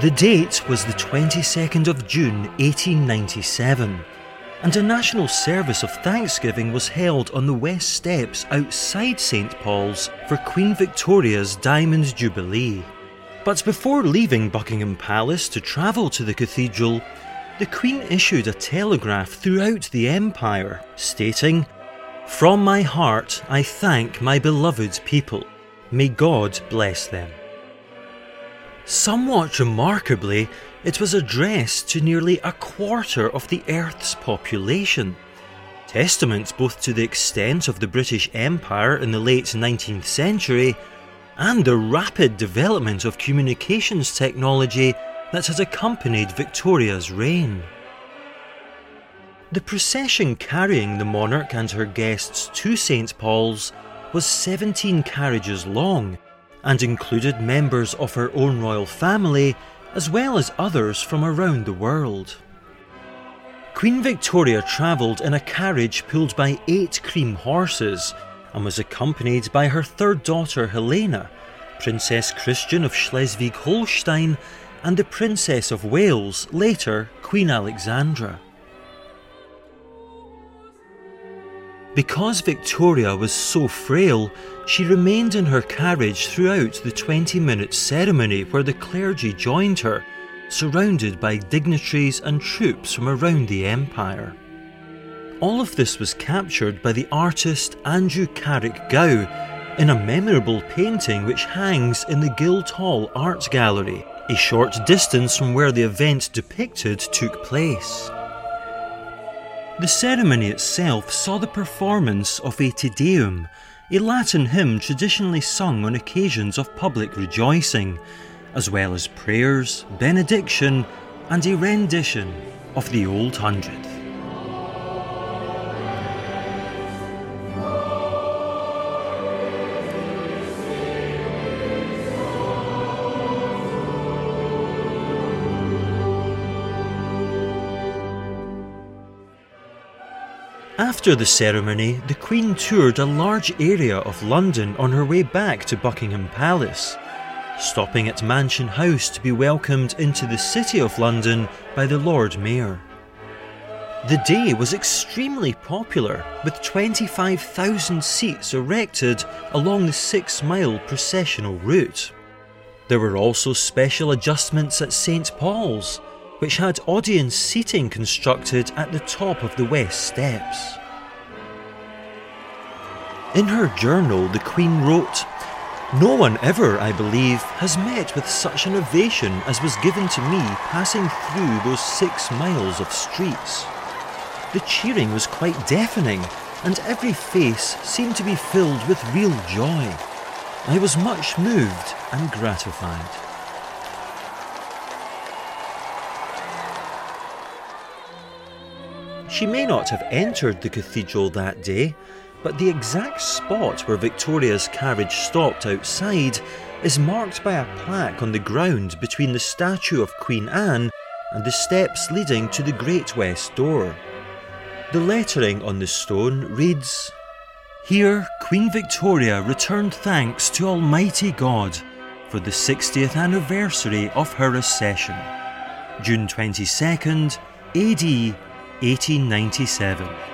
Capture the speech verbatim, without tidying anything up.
The date was the twenty-second of June eighteen ninety-seven, and a national service of thanksgiving was held on the west steps outside Saint Paul's for Queen Victoria's Diamond Jubilee. But before leaving Buckingham Palace to travel to the cathedral, the Queen issued a telegraph throughout the empire stating, "From my heart I thank my beloved people. May God bless them." Somewhat remarkably, it was addressed to nearly a quarter of the Earth's population, testament both to the extent of the British Empire in the late nineteenth century and the rapid development of communications technology that had accompanied Victoria's reign. The procession carrying the monarch and her guests to Saint Paul's was seventeen carriages long and included members of her own royal family as well as others from around the world. Queen Victoria travelled in a carriage pulled by eight cream horses and was accompanied by her third daughter Helena, Princess Christian of Schleswig-Holstein and the Princess of Wales, later Queen Alexandra. Because Victoria was so frail, she remained in her carriage throughout the twenty-minute ceremony where the clergy joined her, surrounded by dignitaries and troops from around the empire. All of this was captured by the artist Andrew Carrick Gow in a memorable painting which hangs in the Guildhall Art Gallery, a short distance from where the event depicted took place. The ceremony itself saw the performance of a Te Deum, a Latin hymn traditionally sung on occasions of public rejoicing, as well as prayers, benediction, and a rendition of the Old Hundred. After the ceremony, the Queen toured a large area of London on her way back to Buckingham Palace, stopping at Mansion House to be welcomed into the City of London by the Lord Mayor. The day was extremely popular, with twenty-five thousand seats erected along the six-mile processional route. There were also special adjustments at Saint Paul's, which had audience seating constructed at the top of the west steps. In her journal, the Queen wrote, "No one ever, I believe, has met with such an ovation as was given to me passing through those six miles of streets. The cheering was quite deafening, and every face seemed to be filled with real joy. I was much moved and gratified." She may not have entered the cathedral that day, but the exact spot where Victoria's carriage stopped outside is marked by a plaque on the ground between the statue of Queen Anne and the steps leading to the Great West Door. The lettering on the stone reads, "Here Queen Victoria returned thanks to Almighty God for the sixtieth anniversary of her accession, June twenty-second, A D eighteen ninety-seven.